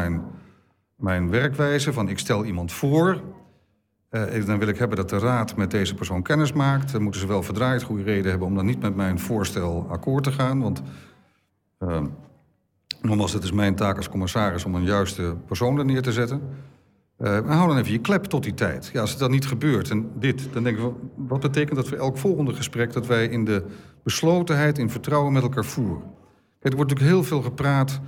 mijn werkwijze, van ik stel iemand voor. Dan wil ik hebben dat de raad met deze persoon kennis maakt. Dan moeten ze wel verdraaid goede reden hebben om dan niet met mijn voorstel akkoord te gaan. Want nogmaals, het is mijn taak als commissaris om een juiste persoon er neer te zetten. Maar hou dan even je klep tot die tijd. Ja, als het dan niet gebeurt en dit, dan denk ik, wat betekent dat voor elk volgende gesprek dat wij in de beslotenheid, in vertrouwen met elkaar voeren? Kijk, er wordt natuurlijk heel veel gepraat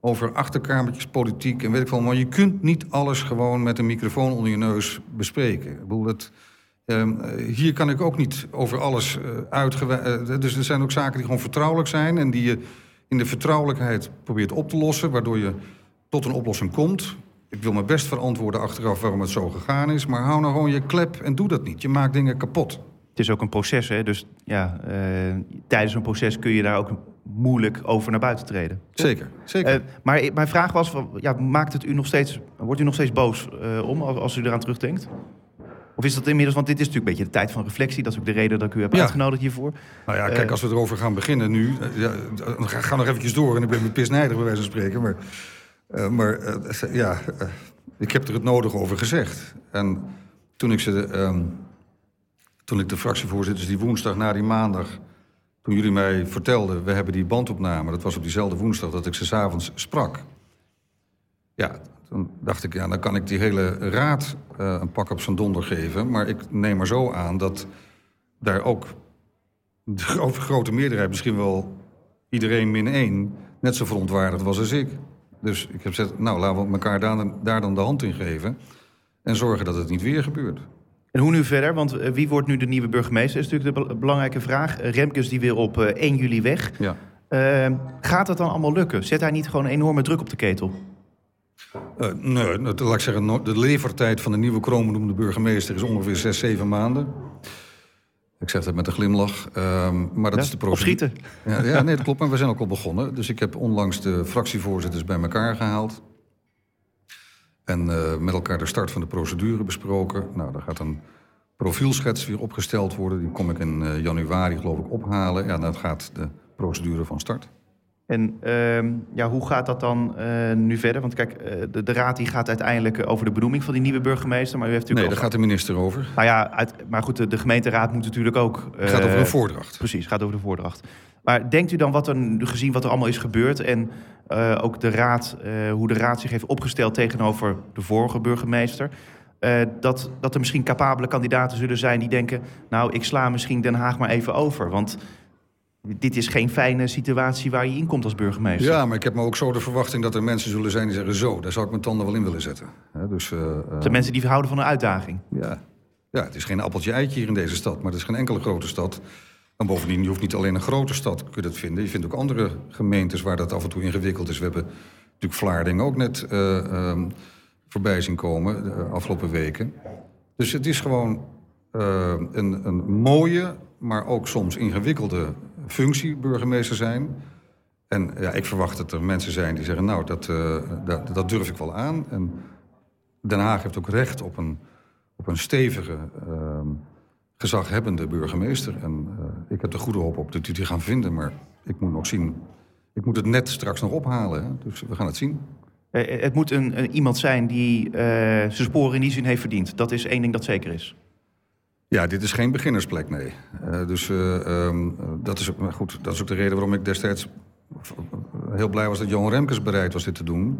over achterkamertjes, politiek en weet ik veel. Maar je kunt niet alles gewoon met een microfoon onder je neus bespreken. Ik bedoel, hier kan ik ook niet over alles dus er zijn ook zaken die gewoon vertrouwelijk zijn en die je in de vertrouwelijkheid probeert op te lossen, waardoor je tot een oplossing komt. Ik wil me best verantwoorden achteraf waarom het zo gegaan is, maar hou nou gewoon je klep en doe dat niet. Je maakt dingen kapot. Het is ook een proces, hè? Dus ja, tijdens een proces kun je daar ook moeilijk over naar buiten treden. Toch? Zeker. Maar mijn vraag was, ja, wordt u nog steeds boos als u eraan terugdenkt? Of is dat inmiddels, want dit is natuurlijk een beetje de tijd van reflectie. Dat is ook de reden dat ik u heb uitgenodigd hiervoor. Nou ja, kijk, als we erover gaan beginnen nu, ga nog eventjes door en ik ben me pisnijdig bij wijze van spreken, maar... ik heb er het nodige over gezegd. En toen ik de fractievoorzitters die woensdag na die maandag, toen jullie mij vertelden, we hebben die bandopname, dat was op diezelfde woensdag dat ik ze 's avonds sprak. Ja, toen dacht ik, ja, dan kan ik die hele raad een pak op zijn donder geven. Maar ik neem er zo aan dat daar ook de grote meerderheid, misschien wel iedereen min 1, net zo verontwaardigd was als ik. Dus ik heb gezegd, nou, laten we elkaar daar dan de hand in geven en zorgen dat het niet weer gebeurt. En hoe nu verder? Want wie wordt nu de nieuwe burgemeester? Is natuurlijk de belangrijke vraag. Remkes die wil op 1 juli weg. Ja. Gaat dat dan allemaal lukken? Zet hij niet gewoon een enorme druk op de ketel? Nee, laat ik zeggen, de levertijd van de nieuwe kroonbenoemde burgemeester is ongeveer 6-7 maanden. Ik zeg dat met een glimlach, maar dat is de procedure. Ja, nee, dat klopt, maar we zijn ook al begonnen. Dus ik heb onlangs de fractievoorzitters bij elkaar gehaald. En met elkaar de start van de procedure besproken. Nou, daar gaat een profielschets weer opgesteld worden. Die kom ik in januari, geloof ik, ophalen. Ja, dan gaat de procedure van start. En hoe gaat dat dan nu verder? Want kijk, de raad die gaat uiteindelijk over de benoeming van die nieuwe burgemeester. Maar u heeft natuurlijk daar gaat de minister over. Nou ja, maar goed, de gemeenteraad moet natuurlijk ook... Het gaat over de voordracht. Precies, gaat over de voordracht. Maar denkt u dan, gezien wat er allemaal is gebeurd... en ook de raad, hoe de raad zich heeft opgesteld tegenover de vorige burgemeester... Dat er misschien capabele kandidaten zullen zijn die denken... nou, ik sla misschien Den Haag maar even over, want... Dit is geen fijne situatie waar je in komt als burgemeester. Ja, maar ik heb me ook zo de verwachting dat er mensen zullen zijn die zeggen... daar zou ik mijn tanden wel in willen zetten. Het zijn mensen die houden van een uitdaging. Ja, het is geen appeltje-eitje hier in deze stad, maar het is geen enkele grote stad. En bovendien, je hoeft niet alleen een grote stad, kun je dat vinden. Je vindt ook andere gemeentes waar dat af en toe ingewikkeld is. We hebben natuurlijk Vlaardingen ook net voorbij zien komen de afgelopen weken. Dus het is gewoon een mooie, maar ook soms ingewikkelde... functie burgemeester zijn. En ja, ik verwacht dat er mensen zijn die zeggen... nou, dat durf ik wel aan. En Den Haag heeft ook recht op een stevige, gezaghebbende burgemeester. En ik heb de goede hoop op dat u die gaan vinden. Maar ik moet nog zien... Ik moet het net straks nog ophalen. Hè? Dus we gaan het zien. Het moet iemand zijn die zijn sporen in die zin heeft verdiend. Dat is één ding dat zeker is. Ja, dit is geen beginnersplek, nee. Dat is ook de reden waarom ik destijds heel blij was dat Johan Remkes bereid was dit te doen.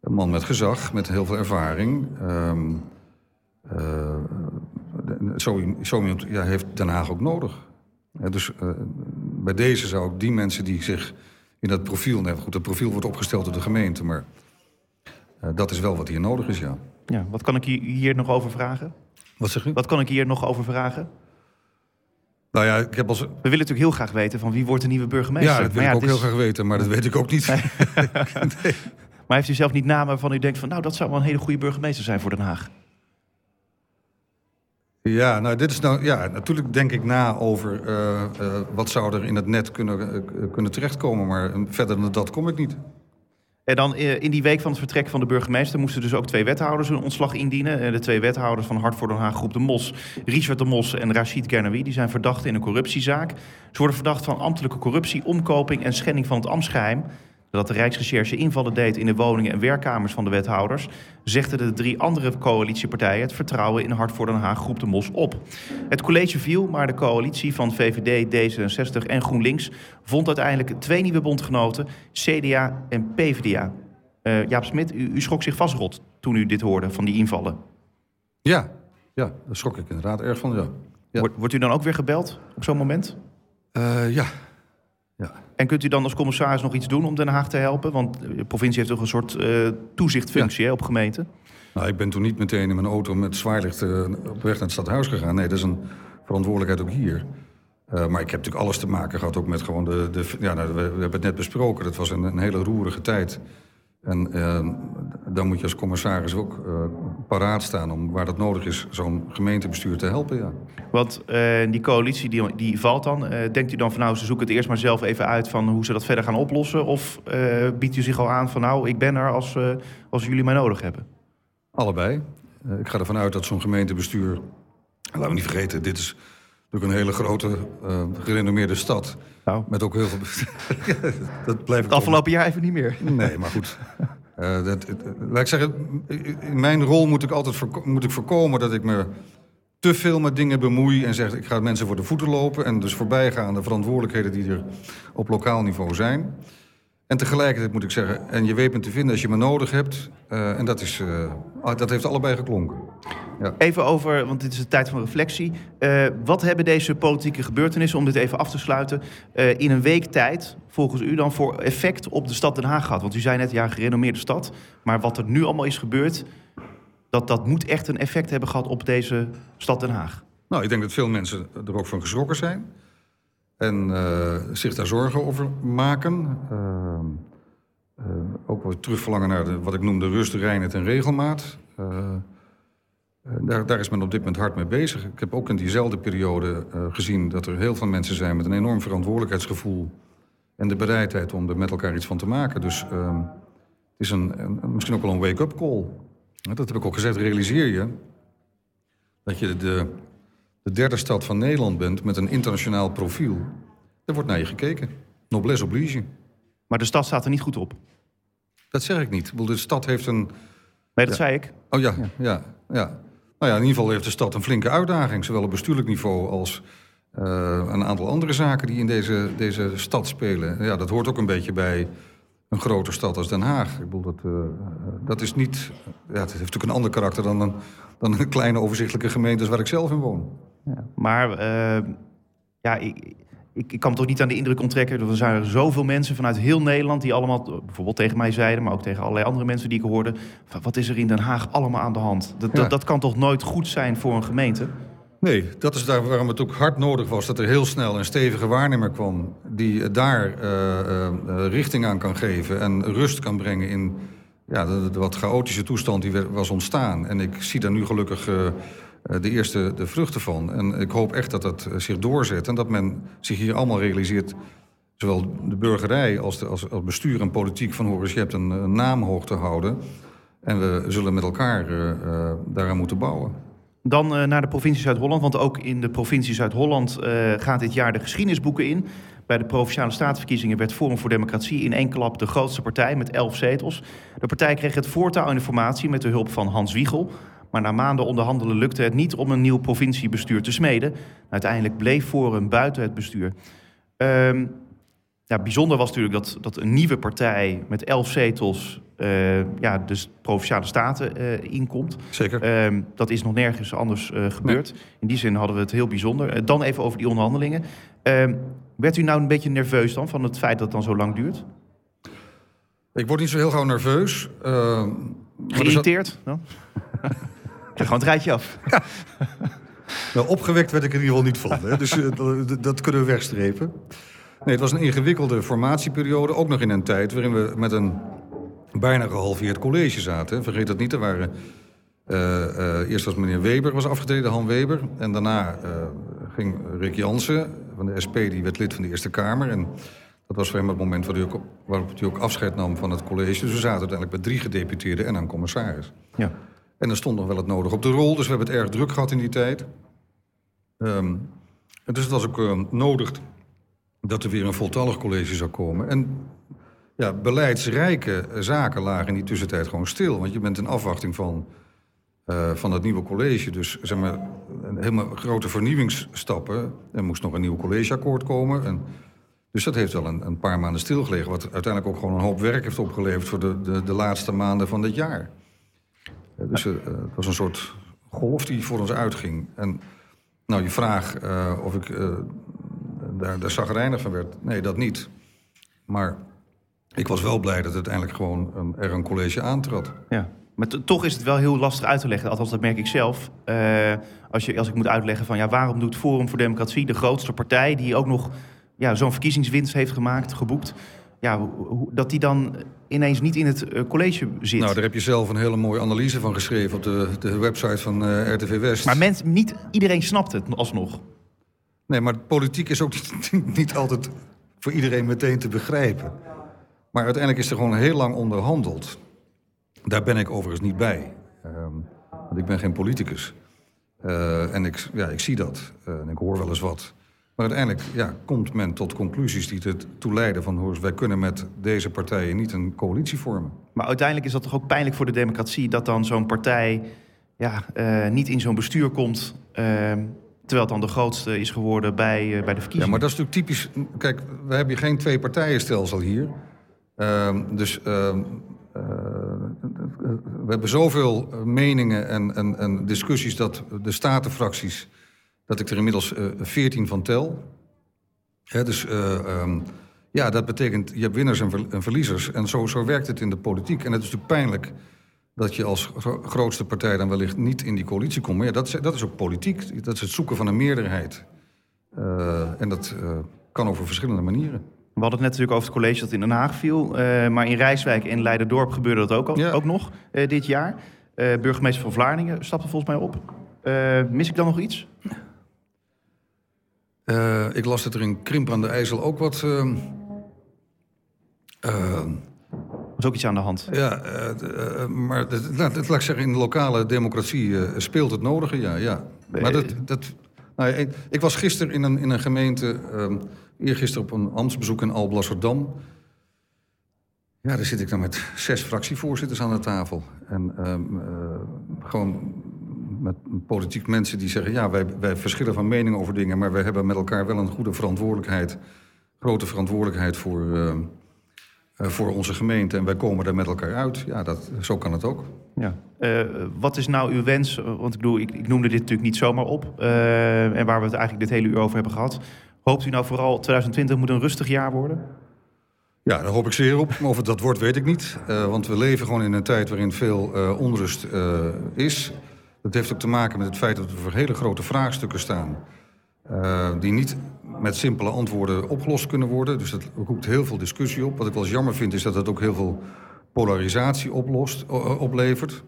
Een man met gezag, met heel veel ervaring. Zo iemand heeft Den Haag ook nodig. Bij deze zou ik die mensen die zich in dat profiel... Nee, goed, dat profiel wordt opgesteld door de gemeente, maar dat is wel wat hier nodig is, ja. Ja, wat kan ik hier nog over vragen? Wat zeg u? Wat kan ik hier nog over vragen? Nou ja, we willen natuurlijk heel graag weten van wie wordt de nieuwe burgemeester. Ja, dat wil ik ook heel graag weten, maar dat weet ik ook niet. Nee. Nee. Maar heeft u zelf niet namen waarvan u denkt van... nou, dat zou wel een hele goede burgemeester zijn voor Den Haag? Ja, nou, dit is nou, ja, natuurlijk denk ik na over wat zou er in het net kunnen terechtkomen. Maar verder dan dat kom ik niet. En dan in die week van het vertrek van de burgemeester moesten dus ook 2 wethouders hun ontslag indienen. De 2 wethouders van Hart voor Den Haag Groep de Mos, Richard de Mos en Rachid Guernaoui, die zijn verdachten in een corruptiezaak. Ze worden verdacht van ambtelijke corruptie, omkoping en schending van het ambtsgeheim. Dat de Rijksrecherche invallen deed in de woningen en werkkamers van de wethouders, zegden de 3 andere coalitiepartijen het vertrouwen in Hart voor Den Haag Groep de Mos op. Het college viel, maar de coalitie van VVD, D66 en GroenLinks vond uiteindelijk 2 nieuwe bondgenoten, CDA en PvdA. Jaap Smit, u schrok zich vast rot toen u dit hoorde van die invallen. Ja, daar schrok ik inderdaad erg van, ja. Wordt u dan ook weer gebeld op zo'n moment? Ja. En kunt u dan als commissaris nog iets doen om Den Haag te helpen? Want de provincie heeft toch een soort toezichtfunctie op gemeenten? Nou, ik ben toen niet meteen in mijn auto met zwaailicht op weg naar het stadhuis gegaan. Nee, dat is een verantwoordelijkheid ook hier. Maar ik heb natuurlijk alles te maken gehad ook met gewoon we hebben het net besproken. Dat was een hele roerige tijd. En dan moet je als commissaris ook paraat staan om waar dat nodig is zo'n gemeentebestuur te helpen, ja. Want die coalitie die valt dan. Denkt u dan van nou, ze zoeken het eerst maar zelf even uit van hoe ze dat verder gaan oplossen? Of biedt u zich al aan van nou, ik ben er als jullie mij nodig hebben? Allebei. Ik ga ervan uit dat zo'n gemeentebestuur... Laten we niet vergeten, dit is natuurlijk een hele grote, gerenommeerde stad. Nou. Met ook heel veel... dat blijf ik afgelopen jaar even niet meer. Nee, maar goed... laat ik zeggen, in mijn rol moet ik altijd voorkomen dat ik me te veel met dingen bemoei en zeg ik ga mensen voor de voeten lopen en dus voorbij gaan aan de verantwoordelijkheden die er op lokaal niveau zijn. En tegelijkertijd moet ik zeggen, en je weet me te vinden als je me nodig hebt. En dat heeft allebei geklonken. Ja. Even over, want dit is de tijd van reflectie. Wat hebben deze politieke gebeurtenissen, om dit even af te sluiten, in een week tijd, volgens u dan, voor effect op de stad Den Haag gehad? Want u zei net, ja, gerenommeerde stad. Maar wat er nu allemaal is gebeurd, dat moet echt een effect hebben gehad op deze stad Den Haag. Nou, ik denk dat veel mensen er ook van geschrokken zijn. En zich daar zorgen over maken. Ook wel terugverlangen naar wat ik noemde rust, reinheid en regelmaat. Daar is men op dit moment hard mee bezig. Ik heb ook in diezelfde periode gezien dat er heel veel mensen zijn met een enorm verantwoordelijkheidsgevoel en de bereidheid om er met elkaar iets van te maken. Dus het is misschien ook wel een wake-up call. Dat heb ik ook gezegd, realiseer je dat je de 3e stad van Nederland bent met een internationaal profiel. Daar wordt naar je gekeken. Noblesse oblige. Maar de stad staat er niet goed op? Dat zeg ik niet. De stad heeft een... Nee, dat zei ik. Oh ja. Nou ja, in ieder geval heeft de stad een flinke uitdaging. Zowel op bestuurlijk niveau als een aantal andere zaken die in deze stad spelen. Ja, dat hoort ook een beetje bij een grote stad als Den Haag. Ik bedoel, dat is niet... Ja, het heeft natuurlijk een ander karakter dan een kleine overzichtelijke gemeente waar ik zelf in woon. Ja, maar ik kan me toch niet aan de indruk onttrekken. Er zijn zoveel mensen vanuit heel Nederland die allemaal bijvoorbeeld tegen mij zeiden, maar ook tegen allerlei andere mensen die ik hoorde, wat is er in Den Haag allemaal aan de hand? Dat kan toch nooit goed zijn voor een gemeente? Nee, dat is daar waarom het ook hard nodig was dat er heel snel een stevige waarnemer kwam die daar richting aan kan geven en rust kan brengen in de wat chaotische toestand die was ontstaan. En ik zie daar nu gelukkig de vruchten van. En ik hoop echt dat dat zich doorzet en dat men zich hier allemaal realiseert, zowel de burgerij als bestuur en politiek, van hoor eens, je hebt een naam hoog te houden. En we zullen met elkaar daaraan moeten bouwen. Dan naar de provincie Zuid-Holland, want ook in de provincie Zuid-Holland gaat dit jaar de geschiedenisboeken in. Bij de Provinciale Statenverkiezingen werd Forum voor Democratie in één klap de grootste partij met 11 zetels. De partij kreeg het voortouw in de formatie met de hulp van Hans Wiegel. Maar na maanden onderhandelen lukte het niet om een nieuw provinciebestuur te smeden. Uiteindelijk bleef Forum buiten het bestuur. Bijzonder was natuurlijk dat een nieuwe partij met 11 zetels... dus Provinciale Staten inkomt. Zeker. Dat is nog nergens anders gebeurd. Nee. In die zin hadden we het heel bijzonder. Dan even over die onderhandelingen. Werd u nou een beetje nerveus dan van het feit dat het dan zo lang duurt? Ik word niet zo heel gauw nerveus. Geïrriteerd? Dan? Ik ga gewoon het rijtje af. Ja. Nou, opgewekt werd ik in ieder geval niet van. Hè. Dus dat kunnen we wegstrepen. Nee, het was een ingewikkelde formatieperiode. Ook nog in een tijd waarin we met een bijna gehalveerd college zaten. Vergeet dat niet, er waren Eerst was meneer Weber was afgetreden, Han Weber. En daarna ging Rick Jansen van de SP, die werd lid van de Eerste Kamer. En dat was voor hem het moment waarop hij ook afscheid nam van het college. Dus we zaten uiteindelijk bij 3 gedeputeerden en een commissaris. Ja. En er stond nog wel het nodig op de rol. Dus we hebben het erg druk gehad in die tijd. Dus het was ook nodig dat er weer een voltallig college zou komen. En ja, beleidsrijke zaken lagen in die tussentijd gewoon stil. Want je bent in afwachting van het nieuwe college. Dus zeg maar, helemaal grote vernieuwingsstappen. Er moest nog een nieuw collegeakkoord komen. En dus dat heeft wel een paar maanden stilgelegen. Wat uiteindelijk ook gewoon een hoop werk heeft opgeleverd voor de laatste maanden van dit jaar. Dus het was een soort golf die voor ons uitging. En nou, je vraag of ik daar chagrijnig van werd. Nee, dat niet. Maar ik was wel blij dat uiteindelijk gewoon er een college aantrad. Ja, maar toch is het wel heel lastig uit te leggen. Althans, dat merk ik zelf. Als ik moet uitleggen van ja, waarom doet Forum voor Democratie, de grootste partij die ook nog ja, zo'n verkiezingswinst heeft gemaakt, geboekt. Ja, dat die dan ineens niet in het college zit. Nou, daar heb je zelf een hele mooie analyse van geschreven op de website van RTV West. Maar niet iedereen snapt het alsnog. Nee, maar politiek is ook niet altijd voor iedereen meteen te begrijpen. Maar uiteindelijk is er gewoon heel lang onderhandeld. Daar ben ik overigens niet bij. Want ik ben geen politicus. En ik zie dat. En ik hoor wel eens wat. Maar uiteindelijk komt men tot conclusies die ertoe leiden van wij kunnen met deze partijen niet een coalitie vormen. Maar uiteindelijk is dat toch ook pijnlijk voor de democratie dat dan zo'n partij niet in zo'n bestuur komt. Terwijl het dan de grootste is geworden bij de verkiezingen. Ja, maar dat is natuurlijk typisch. Kijk, we hebben geen twee-partijenstelsel hier. We hebben zoveel meningen en discussies dat de statenfracties, dat ik er inmiddels 14 van tel. Hè, dus dat betekent, je hebt winnaars en verliezers. En zo werkt het in de politiek. En het is natuurlijk pijnlijk dat je als grootste partij dan wellicht niet in die coalitie komt. Maar ja, dat is ook politiek. Dat is het zoeken van een meerderheid. En dat kan over verschillende manieren. We hadden het net natuurlijk over het college dat in Den Haag viel. Maar in Rijswijk en Leiderdorp gebeurde dat ook nog dit jaar. Burgemeester van Vlaardingen stapte volgens mij op. Mis ik dan nog iets? Ik las dat er in Krimpen aan de IJssel ook wat... was ook iets aan de hand. Ja, maar laat ik zeggen, in de lokale democratie speelt het nodige, ja. Maar ik was gisteren in een gemeente, eergisteren op een ambtsbezoek in Alblasserdam. Ja, daar zit ik dan met 6 fractievoorzitters aan de tafel. En gewoon met politiek mensen die zeggen, ja, wij verschillen van mening over dingen, maar wij hebben met elkaar wel een goede verantwoordelijkheid, grote verantwoordelijkheid voor onze gemeente. En wij komen daar met elkaar uit. Ja, zo kan het ook. Ja. Wat is nou uw wens? Want ik bedoel, ik noemde dit natuurlijk niet zomaar op. En waar we het eigenlijk dit hele uur over hebben gehad. Hoopt u nou vooral 2020 moet een rustig jaar worden? Ja, daar hoop ik zeer op. Maar of het dat wordt, weet ik niet. Want we leven gewoon in een tijd waarin veel onrust is. Dat heeft ook te maken met het feit dat we voor hele grote vraagstukken staan. Die niet met simpele antwoorden opgelost kunnen worden. Dus dat roept heel veel discussie op. Wat ik wel eens jammer vind, is dat het ook heel veel polarisatie oplevert.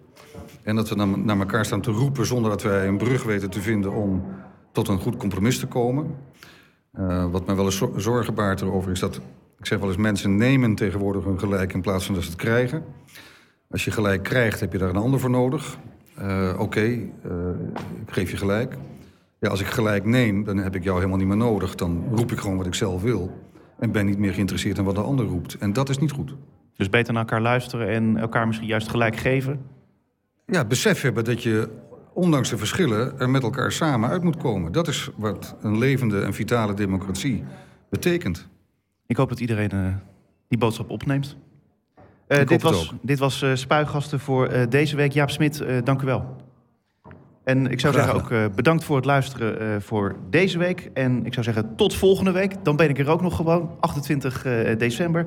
En dat we dan naar elkaar staan te roepen zonder dat wij een brug weten te vinden om tot een goed compromis te komen. Wat mij wel eens zorgen baart erover is dat, ik zeg wel eens, mensen nemen tegenwoordig hun gelijk in plaats van dat ze het krijgen. Als je gelijk krijgt, heb je daar een ander voor nodig. Ik geef je gelijk. Ja, als ik gelijk neem, dan heb ik jou helemaal niet meer nodig. Dan roep ik gewoon wat ik zelf wil. En ben niet meer geïnteresseerd in wat de ander roept. En dat is niet goed. Dus beter naar elkaar luisteren en elkaar misschien juist gelijk geven? Ja, het besef hebben dat je, ondanks de verschillen, er met elkaar samen uit moet komen. Dat is wat een levende en vitale democratie betekent. Ik hoop dat iedereen die boodschap opneemt. Dit was Spuigasten voor deze week. Jaap Smit, dank u wel. En ik zou zeggen ook bedankt voor het luisteren voor deze week. En ik zou zeggen tot volgende week. Dan ben ik er ook nog gewoon, 28 december.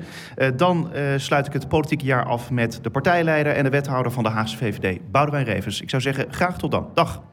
Dan sluit ik het politieke jaar af met de partijleider en de wethouder van de Haagse VVD, Boudewijn Revens. Ik zou zeggen graag tot dan. Dag.